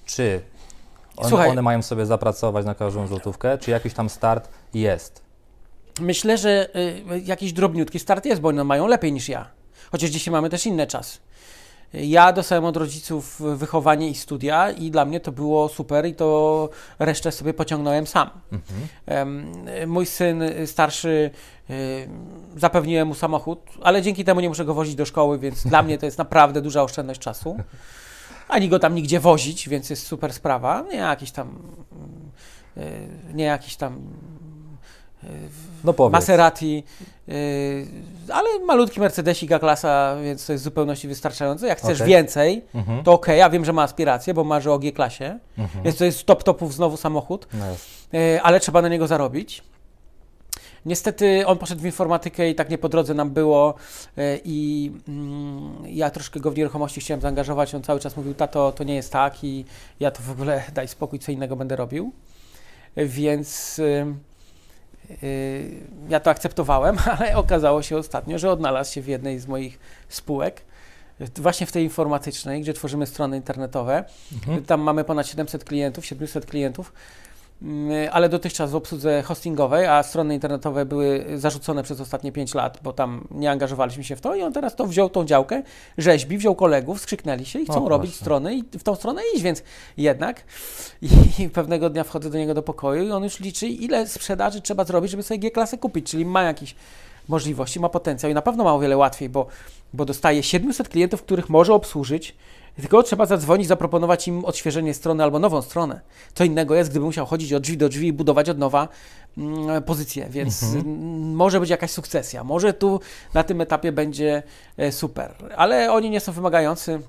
czy on, Słuchaj, one mają sobie zapracować na każdą złotówkę, czy jakiś tam start jest? Myślę, że y, jakiś drobniutki start jest, bo one mają lepiej niż ja. Chociaż dzisiaj mamy też inny czas. Ja dostałem od rodziców wychowanie i studia i dla mnie to było super i to resztę sobie pociągnąłem sam. Mhm. Y, mój syn starszy, zapewniłem mu samochód, ale dzięki temu nie muszę go wozić do szkoły, więc dla mnie to jest naprawdę duża oszczędność czasu. Ani go tam nigdzie wozić, więc jest super sprawa. Nie jakiś tam... Nie jakiś tam... No powiedz. Maserati, ale malutki Mercedes i G-klasa, więc to jest w zupełności wystarczające. Jak chcesz okay. więcej, mhm. to ok. Ja wiem, że ma aspiracje, bo marzy o G-klasie, mhm. więc to jest top topów znowu samochód, no ale trzeba na niego zarobić. Niestety on poszedł w informatykę i tak nie po drodze nam było i ja troszkę go w nieruchomości chciałem zaangażować. On cały czas mówił, tato, to nie jest tak i ja to w ogóle daj spokój, co innego będę robił. Więc ja to akceptowałem, ale okazało się ostatnio, że odnalazł się w jednej z moich spółek, właśnie w tej informatycznej, gdzie tworzymy strony internetowe. Mhm. Tam mamy ponad siedemset klientów, siedemset klientów. Ale dotychczas w obsłudze hostingowej, a strony internetowe były zarzucone przez ostatnie pięć lat, bo tam nie angażowaliśmy się w to i on teraz to wziął tą działkę, rzeźbi, wziął kolegów, skrzyknęli się i chcą o, robić właśnie. strony i w tą stronę iść, więc jednak i pewnego dnia wchodzę do niego do pokoju i on już liczy, ile sprzedaży trzeba zrobić, żeby sobie G-klasę kupić, czyli ma jakieś możliwości, ma potencjał i na pewno ma o wiele łatwiej, bo, bo dostaje siedemset klientów, których może obsłużyć. Tylko trzeba zadzwonić, zaproponować im odświeżenie strony albo nową stronę. Co innego jest, gdyby musiał chodzić od drzwi do drzwi i budować od nowa mm, pozycję, więc mhm. m, może być jakaś sukcesja. Może tu na tym etapie będzie e, super, ale oni nie są wymagający.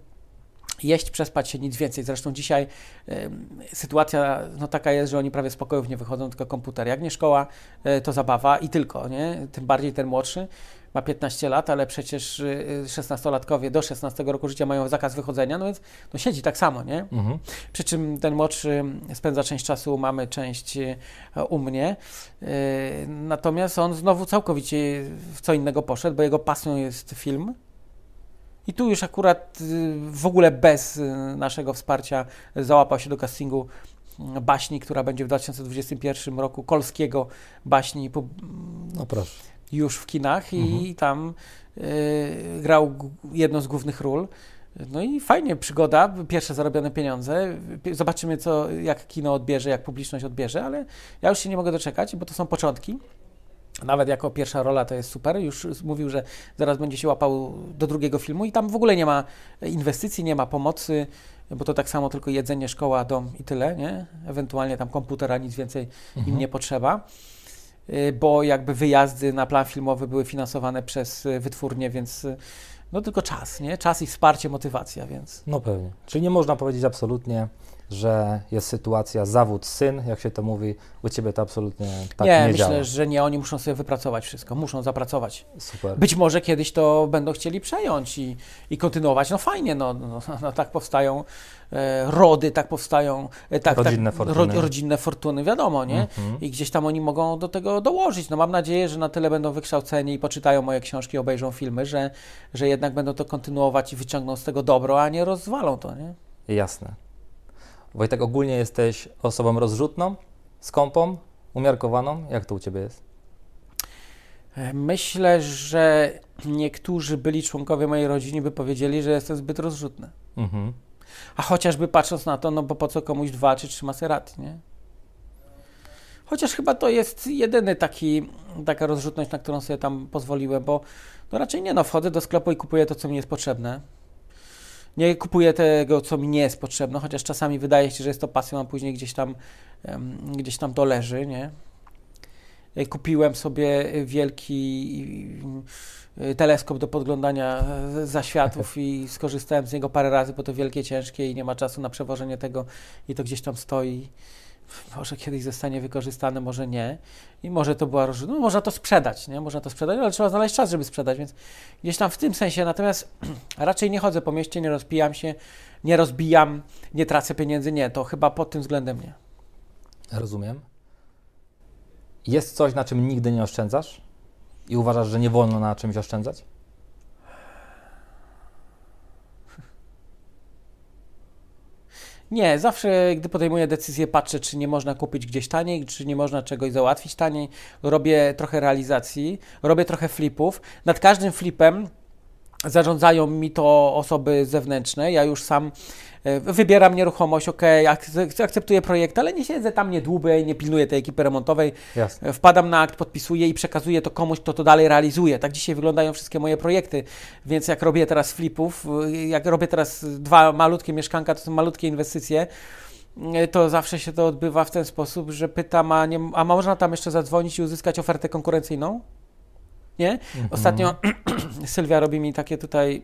Jeść, przespać się, nic więcej. Zresztą dzisiaj y, sytuacja no, taka jest, że oni prawie z pokojów nie wychodzą, tylko komputer. Jak nie szkoła, y, to zabawa i tylko, nie? Tym bardziej ten młodszy ma piętnaście lat, ale przecież y, szesnastolatkowie do szesnastego roku życia mają zakaz wychodzenia, no więc no, siedzi tak samo, nie? Mhm. Przy czym ten młodszy spędza część czasu u mamy, część y, u mnie. Y, natomiast on znowu całkowicie w co innego poszedł, bo jego pasją jest film. I tu już akurat w ogóle bez naszego wsparcia załapał się do castingu baśni, która będzie w dwa tysiące dwudziestym pierwszym roku, Kolskiego baśni, no proszę. Już w kinach mhm. i tam y, grał jedną z głównych ról. No i fajnie, przygoda, pierwsze zarobione pieniądze. Zobaczymy, co, jak kino odbierze, jak publiczność odbierze, ale ja już się nie mogę doczekać, bo to są początki. Nawet jako pierwsza rola to jest super, już mówił, że zaraz będzie się łapał do drugiego filmu i tam w ogóle nie ma inwestycji, nie ma pomocy, bo to tak samo tylko jedzenie, szkoła, dom i tyle, nie? Ewentualnie tam komputera, nic więcej mhm. im nie potrzeba, bo jakby wyjazdy na plan filmowy były finansowane przez wytwórnie, więc no tylko czas, nie? Czas i wsparcie, motywacja, więc... No pewnie, czyli nie można powiedzieć absolutnie, że jest sytuacja zawód syn, jak się to mówi, u ciebie to absolutnie tak nie, nie myślę, działa. Nie, myślę, że nie, oni muszą sobie wypracować wszystko, muszą zapracować. Super. Być może kiedyś to będą chcieli przejąć i, i kontynuować, no fajnie, no, no, no tak powstają e, rody, tak powstają e, tak, rodzinne, tak, fortuny. Ro, rodzinne fortuny, wiadomo, nie? Mhm. I gdzieś tam oni mogą do tego dołożyć, no mam nadzieję, że na tyle będą wykształceni i poczytają moje książki, obejrzą filmy, że, że jednak będą to kontynuować i wyciągną z tego dobro, a nie rozwalą to, nie? Jasne. Wojtek, ogólnie jesteś osobą rozrzutną, skąpą, umiarkowaną. Jak to u ciebie jest? Myślę, że niektórzy byli członkowie mojej rodziny by powiedzieli, że jestem zbyt rozrzutny. Mhm. A chociażby patrząc na to, no bo po co komuś dwa czy trzy Maserati, nie? Chociaż chyba to jest jedyny taki, taka rozrzutność, na którą sobie tam pozwoliłem, bo no raczej nie, no wchodzę do sklepu i kupuję to, co mi jest potrzebne. nie kupuję tego, co mi nie jest potrzebne, chociaż czasami wydaje się, że jest to pasją, a później gdzieś tam, gdzieś tam to leży, nie? Kupiłem sobie wielki teleskop do podglądania zaświatów i skorzystałem z niego parę razy, bo to wielkie, ciężkie i nie ma czasu na przewożenie tego i to gdzieś tam stoi. Może kiedyś zostanie wykorzystane, może nie. I może to była różnica. No, można to sprzedać, nie? Można to sprzedać, ale trzeba znaleźć czas, żeby sprzedać, więc gdzieś tam w tym sensie. Natomiast raczej nie chodzę po mieście, nie rozpijam się, nie rozbijam, nie tracę pieniędzy, nie. To chyba pod tym względem nie. Rozumiem. Jest coś, na czym nigdy nie oszczędzasz i uważasz, że nie wolno na czymś oszczędzać? Nie, zawsze gdy podejmuję decyzję, patrzę, czy nie można kupić gdzieś taniej, czy nie można czegoś załatwić taniej. Robię trochę realizacji, robię trochę flipów. Nad każdym flipem zarządzają mi to osoby zewnętrzne. Ja już sam wybieram nieruchomość, ok, akceptuję projekt, ale nie siedzę tam, nie dłubię, nie pilnuję tej ekipy remontowej. Jasne. Wpadam na akt, podpisuję i przekazuję to komuś, kto to dalej realizuje. Tak dzisiaj wyglądają wszystkie moje projekty, więc jak robię teraz flipów, jak robię teraz dwa malutkie mieszkanka, to są malutkie inwestycje, to zawsze się to odbywa w ten sposób, że pytam, a, nie, a można tam jeszcze zadzwonić i uzyskać ofertę konkurencyjną? Nie? Mhm. Ostatnio Sylwia robi mi takie tutaj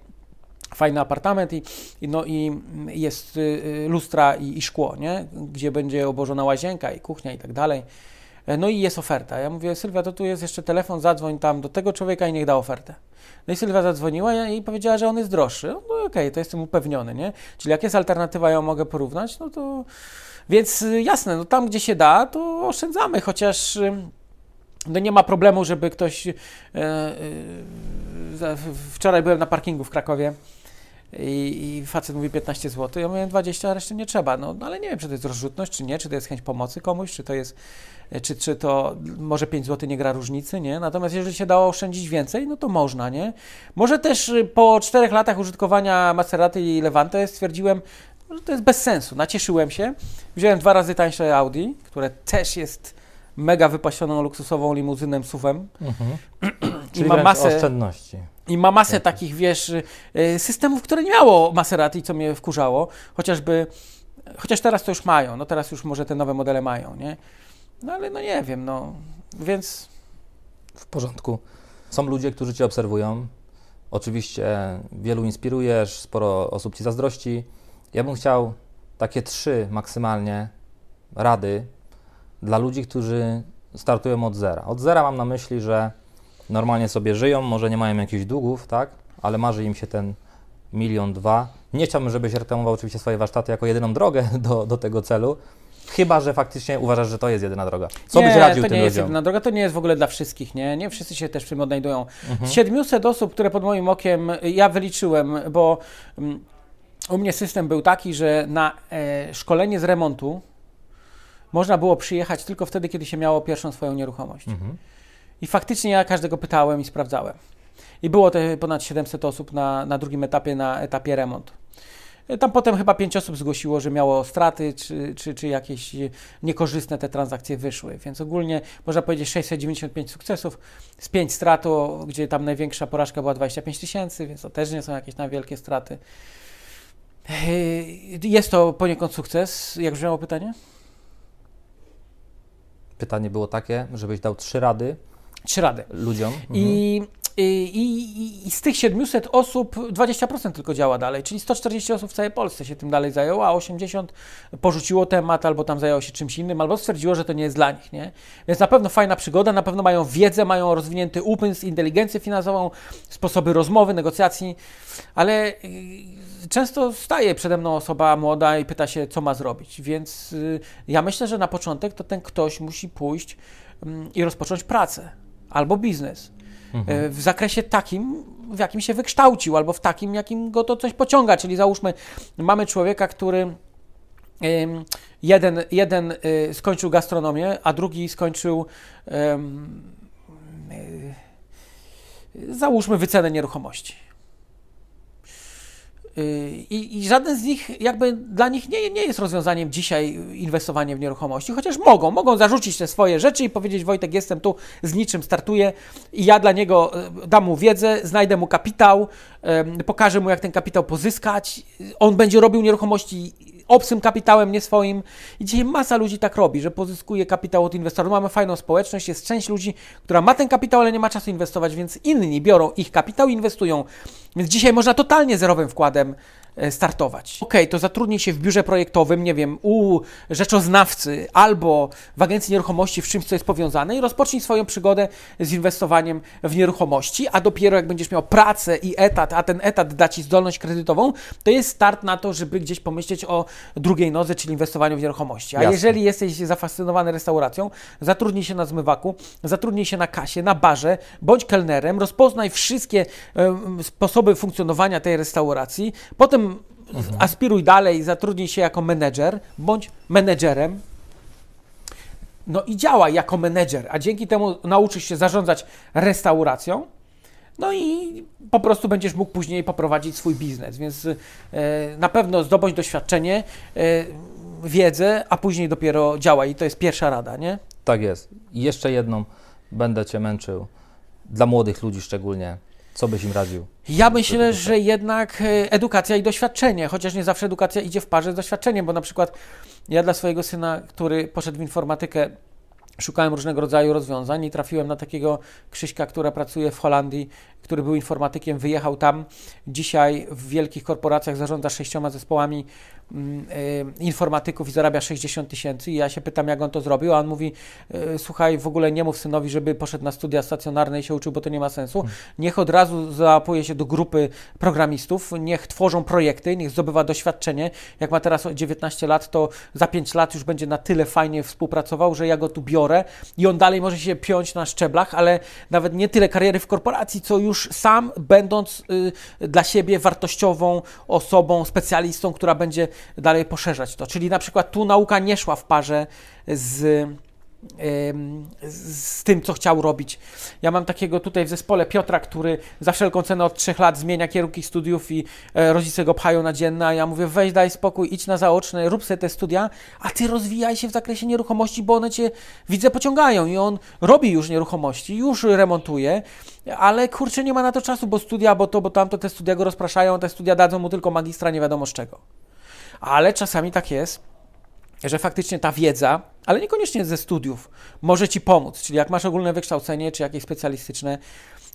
fajny apartament i, i, no, i jest y, lustra i, i szkło, nie? Gdzie będzie obłożona łazienka i kuchnia i tak dalej. No i jest oferta. Ja mówię, Sylwia, to tu jest jeszcze telefon, zadzwoń tam do tego człowieka i niech da ofertę. No i Sylwia zadzwoniła i powiedziała, że on jest droższy. No okej, okay, to jestem upewniony, nie? Czyli jak jest alternatywa, ja mogę porównać, no to... Więc jasne, no tam gdzie się da, to oszczędzamy, chociaż... No nie ma problemu, żeby ktoś... Yy, yy, wczoraj byłem na parkingu w Krakowie i, i facet mówi piętnaście złotych, ja mówię dwadzieścia, a reszty nie trzeba. No, no ale nie wiem, czy to jest rozrzutność, czy nie, czy to jest chęć pomocy komuś, czy to jest... Czy, czy to może pięć złotych nie gra różnicy, nie? Natomiast jeżeli się dało oszczędzić więcej, no to można, nie? Może też po czterech latach użytkowania Maserati i Levante stwierdziłem, że to jest bez sensu. Nacieszyłem się, wziąłem dwa razy tańsze Audi, które też jest... mega wypasioną, luksusową limuzynem, suwem. Mhm. Czyli ma masę oszczędności. I ma masę Jakiś. takich, wiesz, systemów, które nie miało Maserati, co mnie wkurzało. Chociażby, chociaż teraz to już mają, no teraz już może te nowe modele mają, nie? No ale no nie wiem, no, więc... W porządku. Są ludzie, którzy Cię obserwują. Oczywiście wielu inspirujesz, sporo osób Ci zazdrości. Ja bym chciał takie trzy maksymalnie rady dla ludzi, którzy startują od zera. Od zera mam na myśli, że normalnie sobie żyją, może nie mają jakichś długów, tak? Ale marzy im się ten milion, dwa. Nie chciałbym, żebyś reklamował oczywiście swoje warsztaty jako jedyną drogę do, do tego celu, chyba że faktycznie uważasz, że to jest jedyna droga. Co nie, byś radził tym ludziom? Nie, to nie jest jedyna droga, to nie jest w ogóle dla wszystkich, nie? Nie wszyscy się też w tym odnajdują. Mhm. siedemset osób, które pod moim okiem, ja wyliczyłem, bo u mnie system był taki, że na e, szkolenie z remontu można było przyjechać tylko wtedy, kiedy się miało pierwszą swoją nieruchomość. Mhm. I faktycznie ja każdego pytałem i sprawdzałem. I było te ponad siedemset osób na, na drugim etapie, na etapie remont. Tam potem chyba pięć osób zgłosiło, że miało straty, czy, czy, czy jakieś niekorzystne te transakcje wyszły. Więc ogólnie można powiedzieć sześćset dziewięćdziesiąt pięć sukcesów, z pięć strat, gdzie tam największa porażka była dwadzieścia pięć tysięcy, więc to też nie są jakieś tam wielkie straty. Jest to poniekąd sukces. Jak brzmiało pytanie? Pytanie było takie, żebyś dał trzy rady, trzy rady. ludziom. Mhm. I, i, I z tych siedemset osób dwadzieścia procent tylko działa dalej, czyli sto czterdzieści osób w całej Polsce się tym dalej zajęło, a osiemdziesiąt porzuciło temat albo tam zajęło się czymś innym, albo stwierdziło, że to nie jest dla nich, nie? Więc na pewno fajna przygoda, na pewno mają wiedzę, mają rozwinięty umysł, inteligencję finansową, sposoby rozmowy, negocjacji, ale często staje przede mną osoba młoda i pyta się, co ma zrobić, więc ja myślę, że na początek to ten ktoś musi pójść i rozpocząć pracę albo biznes. Mhm. W zakresie takim, w jakim się wykształcił, albo w takim, jakim go to coś pociąga. Czyli załóżmy, mamy człowieka, który jeden, jeden skończył gastronomię, a drugi skończył, załóżmy, wycenę nieruchomości. I, I żaden z nich, jakby dla nich nie, nie jest rozwiązaniem dzisiaj inwestowanie w nieruchomości, chociaż mogą, mogą zarzucić te swoje rzeczy i powiedzieć: Wojtek, jestem tu, z niczym startuję i ja dla niego dam mu wiedzę, znajdę mu kapitał, pokażę mu, jak ten kapitał pozyskać, on będzie robił nieruchomości obcym kapitałem, nie swoim. I dzisiaj masa ludzi tak robi, że pozyskuje kapitał od inwestorów. Mamy fajną społeczność, jest część ludzi, która ma ten kapitał, ale nie ma czasu inwestować, więc inni biorą ich kapitał i inwestują. Więc dzisiaj można totalnie zerowym wkładem startować. Okej, okay, to zatrudnij się w biurze projektowym, nie wiem, u rzeczoznawcy albo w agencji nieruchomości w czymś, co jest powiązane i rozpocznij swoją przygodę z inwestowaniem w nieruchomości, a dopiero jak będziesz miał pracę i etat, a ten etat da Ci zdolność kredytową, to jest start na to, żeby gdzieś pomyśleć o drugiej nodze, czyli inwestowaniu w nieruchomości. A Jasne. Jeżeli jesteś zafascynowany restauracją, zatrudnij się na zmywaku, zatrudnij się na kasie, na barze, bądź kelnerem, rozpoznaj wszystkie um, sposoby funkcjonowania tej restauracji, potem aspiruj dalej, zatrudnij się jako menedżer, bądź menedżerem, no i działaj jako menedżer, a dzięki temu nauczysz się zarządzać restauracją, no i po prostu będziesz mógł później poprowadzić swój biznes, więc yy, na pewno zdobądź doświadczenie, yy, wiedzę, a później dopiero działaj i to jest pierwsza rada, nie? Tak jest. I jeszcze jedną będę Cię męczył, dla młodych ludzi szczególnie. Co byś im radził? Ja myślę, że jednak edukacja i doświadczenie, chociaż nie zawsze edukacja idzie w parze z doświadczeniem, bo na przykład ja dla swojego syna, który poszedł w informatykę, szukałem różnego rodzaju rozwiązań i trafiłem na takiego Krzyśka, który pracuje w Holandii, który był informatykiem, wyjechał tam. Dzisiaj w wielkich korporacjach zarządza sześcioma zespołami informatyków i zarabia sześćdziesiąt tysięcy. I ja się pytam, jak on to zrobił, a on mówi: słuchaj, w ogóle nie mów synowi, żeby poszedł na studia stacjonarne i się uczył, bo to nie ma sensu. Niech od razu załapuje się do grupy programistów, niech tworzą projekty, niech zdobywa doświadczenie. Jak ma teraz dziewiętnaście lat, to za pięć lat już będzie na tyle fajnie współpracował, że ja go tu biorę i on dalej może się piąć na szczeblach, ale nawet nie tyle kariery w korporacji, co już sam będąc y, dla siebie wartościową osobą, specjalistą, która będzie dalej poszerzać to. Czyli na przykład tu nauka nie szła w parze z, y, z tym, co chciał robić. Ja mam takiego tutaj w zespole Piotra, który za wszelką cenę od trzech lat zmienia kierunki studiów i y, rodzice go pchają na dzienne, a ja mówię: weź, daj spokój, idź na zaoczne, rób sobie te studia, a ty rozwijaj się w zakresie nieruchomości, bo one cię, widzę, pociągają. I on robi już nieruchomości, już remontuje, ale kurczę, nie ma na to czasu, bo studia, bo to, bo tamto, te studia go rozpraszają, te studia dadzą mu tylko magistra nie wiadomo z czego. Ale czasami tak jest, że faktycznie ta wiedza, ale niekoniecznie ze studiów, może Ci pomóc. Czyli jak masz ogólne wykształcenie, czy jakieś specjalistyczne,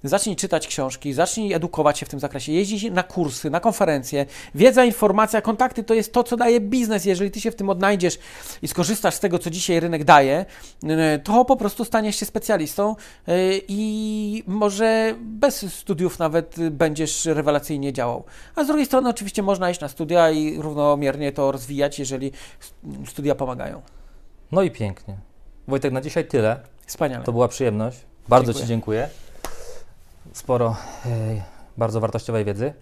zacznij czytać książki, zacznij edukować się w tym zakresie, jeździć na kursy, na konferencje. Wiedza, informacja, kontakty to jest to, co daje biznes. Jeżeli Ty się w tym odnajdziesz i skorzystasz z tego, co dzisiaj rynek daje, to po prostu staniesz się specjalistą i może bez studiów nawet będziesz rewelacyjnie działał. A z drugiej strony oczywiście można iść na studia i równomiernie to rozwijać, jeżeli studia pomagają. No i pięknie. Wojtek, na dzisiaj tyle. Wspaniale. To była przyjemność. Bardzo dziękuję. Ci dziękuję. Sporo yy, bardzo wartościowej wiedzy.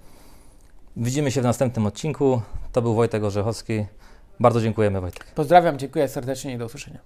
Widzimy się w następnym odcinku. To był Wojtek Orzechowski. Bardzo dziękujemy, Wojtek. Pozdrawiam, dziękuję serdecznie i do usłyszenia.